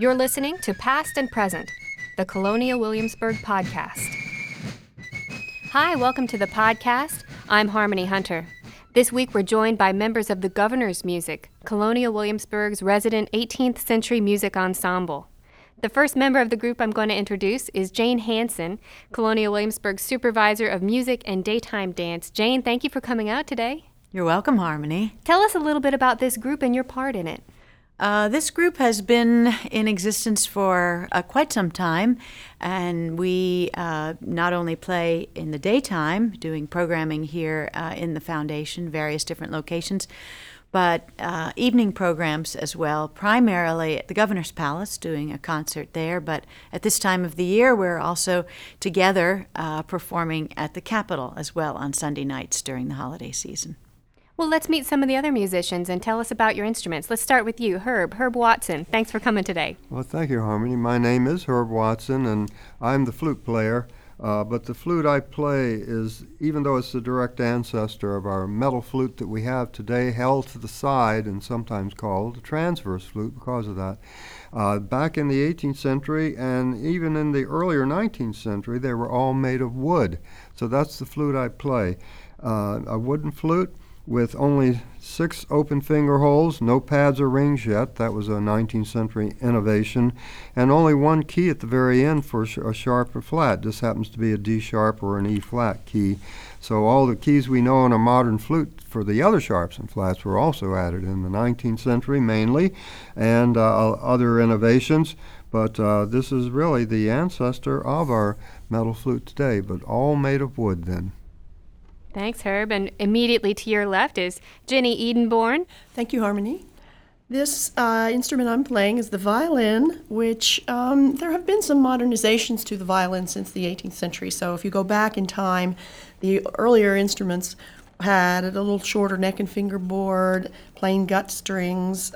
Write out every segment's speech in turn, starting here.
You're listening to Past and Present, the Colonial Williamsburg podcast. Hi, welcome to the podcast. I'm Harmony Hunter. This week we're joined by members of the Governor's Music, Colonial Williamsburg's resident 18th century music ensemble. The first member of the group I'm going to introduce is Jane Hansen, Colonial Williamsburg's supervisor of music and daytime dance. Jane, thank you for coming out today. You're welcome, Harmony. Tell us a little bit about this group and your part in it. This group has been in existence for quite some time, and we not only play in the daytime, doing programming here in the foundation, various different locations, but evening programs as well, primarily at the Governor's Palace, doing a concert there. But at this time of the year, we're also together performing at the Capitol as well on Sunday nights during the holiday season. Well, let's meet some of the other musicians and tell us about your instruments. Let's start with you, Herb Watson. Thanks for coming today. Well, thank you, Harmony. My name is Herb Watson, and I'm the flute player. But the flute I play is, even though it's the direct ancestor of our metal flute that we have today, held to the side and sometimes called a transverse flute because of that. Back in the 18th century and even in the earlier 19th century, they were all made of wood. So that's the flute I play. A wooden flute with only 6 open finger holes, no pads or rings yet. That was a 19th century innovation. And only one key at the very end for a sharp or flat. This happens to be a D sharp or an E flat key. So all the keys we know in a modern flute for the other sharps and flats were also added in the 19th century mainly, and other innovations. But this is really the ancestor of our metal flute today, but all made of wood then. Thanks, Herb. And immediately to your left is Jenny Edenborn. Thank you, Harmony. This instrument I'm playing is the violin, which there have been some modernizations to the violin since the 18th century. So if you go back in time, the earlier instruments had a little shorter neck and fingerboard, plain gut strings,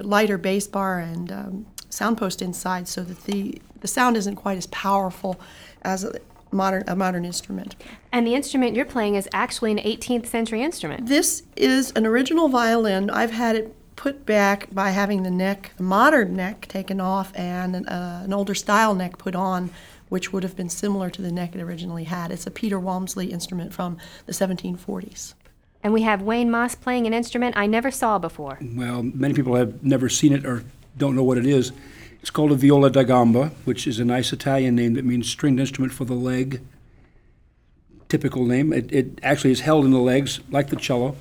lighter bass bar, and sound post inside so that the sound isn't quite as powerful as a modern instrument. And the instrument you're playing is actually an 18th century instrument. This is an original violin. I've had it put back by having the modern neck taken off and an older style neck put on, which would have been similar to the neck it originally had. It's a Peter Walmsley instrument from the 1740s. And we have Wayne Moss playing an instrument I never saw before. Well, many people have never seen it or don't know what it is. It's called a viola da gamba, which is a nice Italian name that means stringed instrument for the leg. Typical name. It actually is held in the legs, like the cello,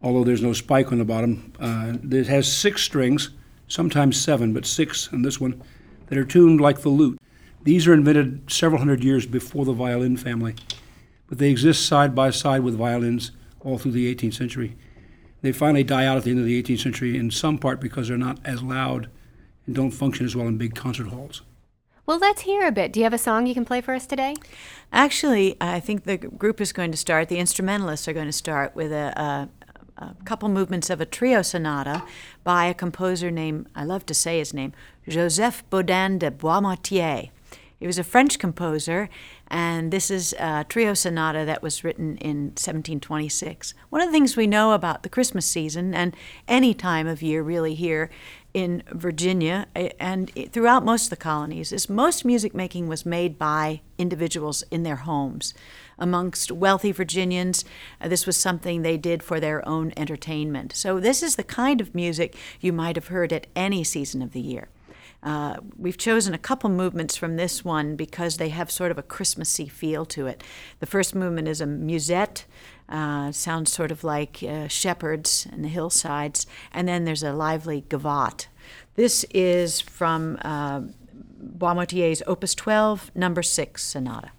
although there's no spike on the bottom. It has 6 strings, sometimes 7, but 6 in this one, that are tuned like the lute. These are invented several hundred years before the violin family, but they exist side by side with violins all through the 18th century. They finally die out at the end of the 18th century in some part because they're not as loud and don't function as well in big concert halls. Well, let's hear a bit. Do you have a song you can play for us today? Actually, I think the group is going to start, the instrumentalists are going to start with a couple movements of a trio sonata by a composer named, I love to say his name, Joseph Bodin de Boismortier. He was a French composer, and this is a trio sonata that was written in 1726. One of the things we know about the Christmas season, and any time of year really here in Virginia and throughout most of the colonies, is most music making was made by individuals in their homes. Amongst wealthy Virginians, this was something they did for their own entertainment. So this is the kind of music you might have heard at any season of the year. We've chosen a couple movements from this one because they have sort of a Christmassy feel to it. The first movement is a musette, sounds sort of like shepherds in the hillsides, and then there's a lively gavotte. This is from Boismortier's Opus 12, number 6 sonata.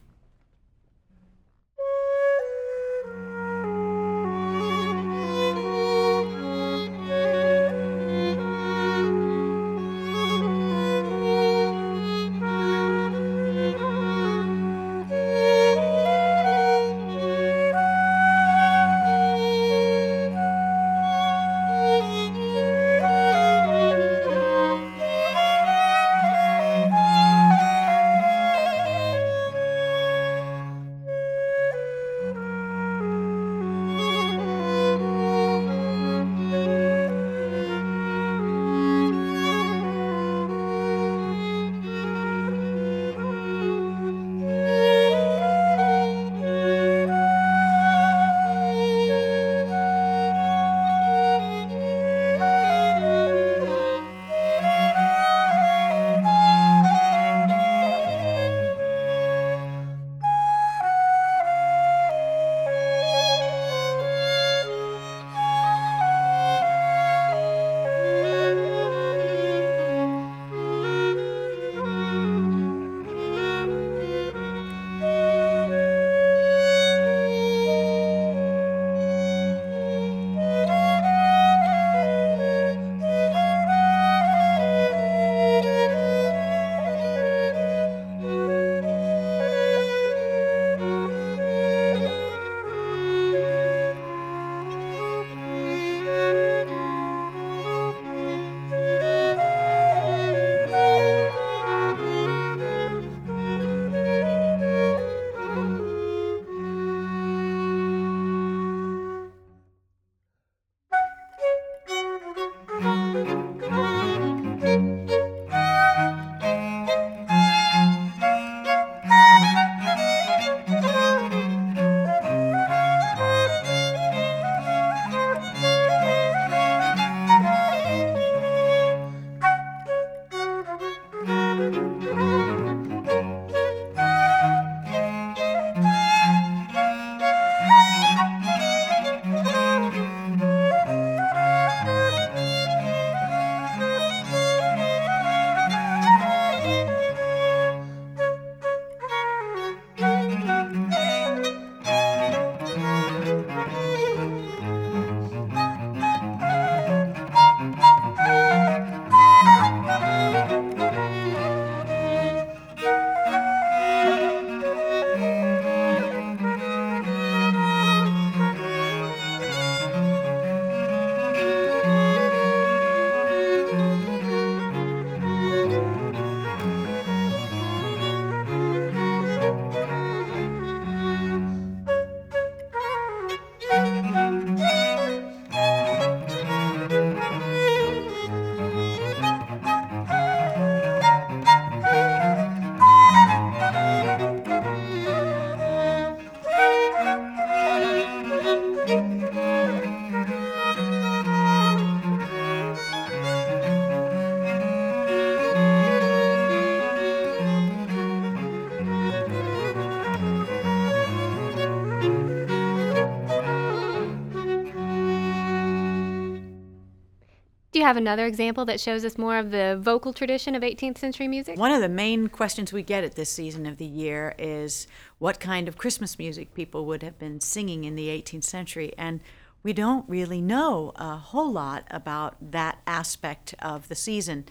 Do you have another example that shows us more of the vocal tradition of 18th century music? One of the main questions we get at this season of the year is what kind of Christmas music people would have been singing in the 18th century. And we don't really know a whole lot about that aspect of the season.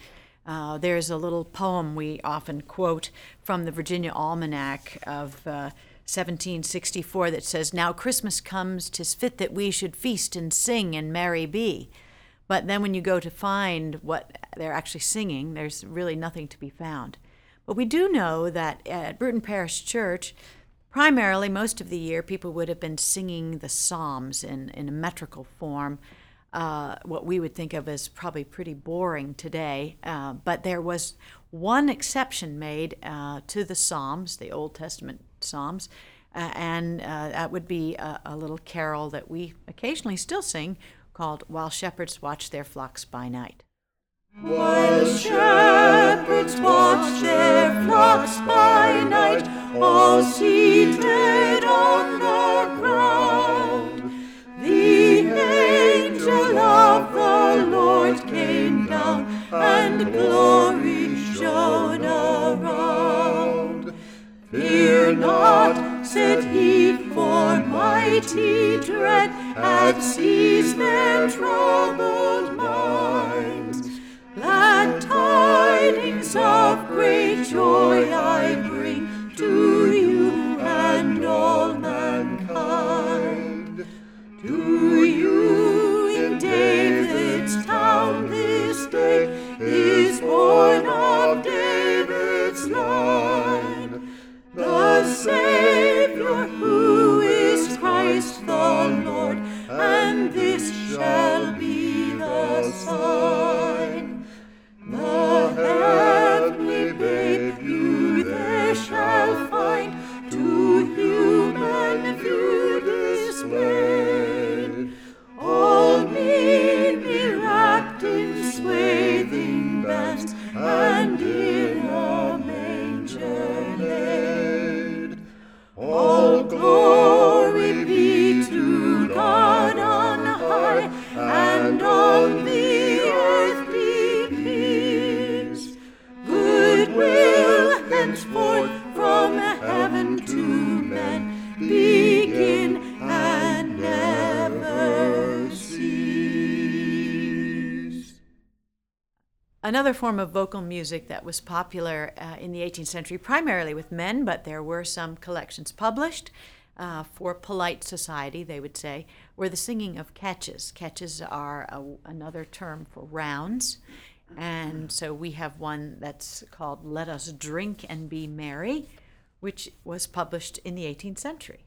There's a little poem we often quote from the Virginia Almanac of 1764 that says, "Now Christmas comes, 'tis fit that we should feast and sing and merry be." But then when you go to find what they're actually singing, there's really nothing to be found. But we do know that at Bruton Parish Church, primarily most of the year, people would have been singing the Psalms in a metrical form, what we would think of as probably pretty boring today. But there was one exception made to the Psalms, the Old Testament Psalms, and that would be a little carol that we occasionally still sing, called "While Shepherds Watch Their Flocks by Night." While shepherds watch their flocks by night, all seated on the ground, the angel of the Lord came down, and glory shone around. Fear not, said he, for mighty dread had seized their troubled minds. Glad tidings of great joy I bring to you and all mankind. To you in David's town this day is born of David's line the Savior, who is Christ the Lord, and this shall be the sign. The heavenly babe you there shall find, to human view displayed, all men be wrapped in swathing bands, and in a manger laid. All glory be to God on high, and on the earth be peace, goodwill henceforth from heaven to men, begin and never cease. Another form of vocal music that was popular in the 18th century, primarily with men, but there were some collections published for polite society, they would say, were the singing of catches. Catches are another term for rounds. And so we have one that's called "Let Us Drink and Be Merry," which was published in the 18th century.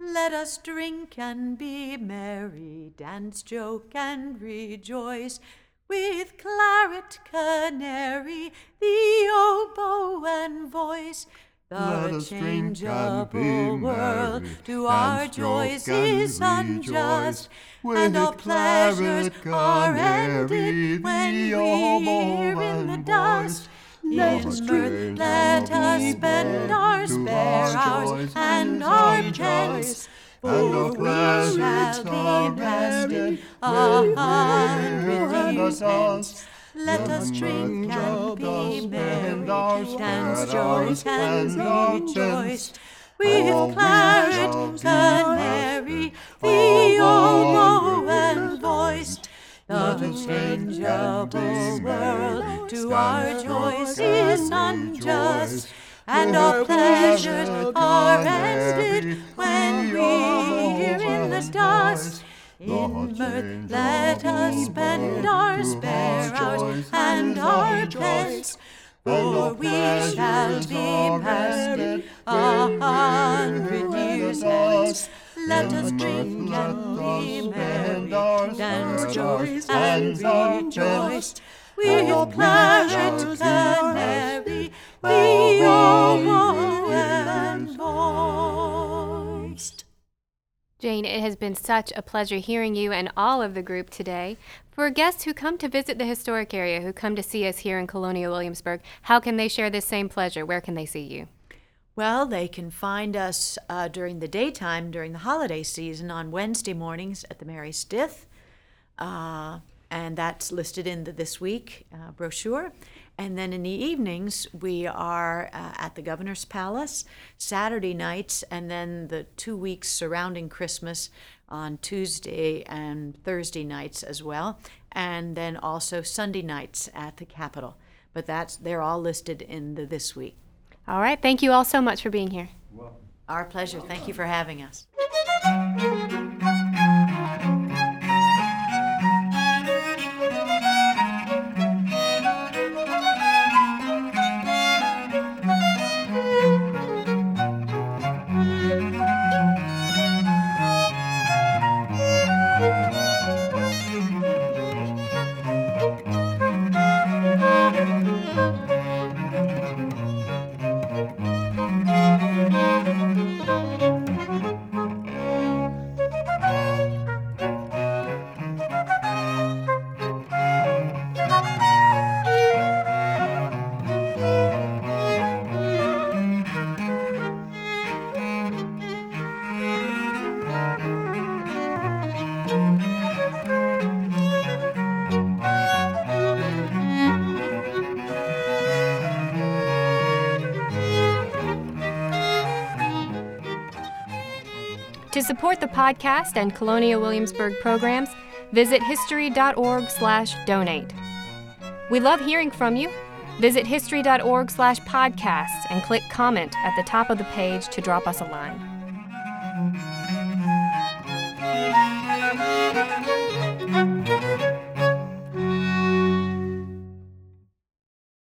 Let us drink and be merry, dance, joke, and rejoice, with claret, canary, the oboe and voice. The changeable world to our joys is unjust, and our pleasures are ended when we hear in the dust. Let us drink, let us spend our spare hours and our pennies, for we shall be bested 100 years hence. Let us drink and be merry, dance, joy, and rejoice, with claret, canary, the oboe and voice. The changeable world to our joys is unjust, and our pleasures are ended when we hear in the dust. In mirth, let us spend our spare hours and our pence, for we shall be bested 100 years hence. Let us drink and be merry, dance, joy, and rejoice, with claret, canary, the oboe and voice. Jane, it has been such a pleasure hearing you and all of the group today. For guests who come to visit the historic area, who come to see us here in Colonial Williamsburg, how can they share this same pleasure? Where can they see you? Well, they can find us during the daytime, during the holiday season, on Wednesday mornings at the Mary Stith. and that's listed in the This Week brochure. And then in the evenings, we are at the Governor's Palace, Saturday nights, and then the 2 weeks surrounding Christmas on Tuesday and Thursday nights as well, and then also Sunday nights at the Capitol. But they're all listed in the This Week. All right, thank you all so much for being here. Welcome. Our pleasure. Welcome. Thank you for having us. To support the podcast and Colonial Williamsburg programs, visit history.org/donate. We love hearing from you. Visit history.org/podcasts and click comment at the top of the page to drop us a line.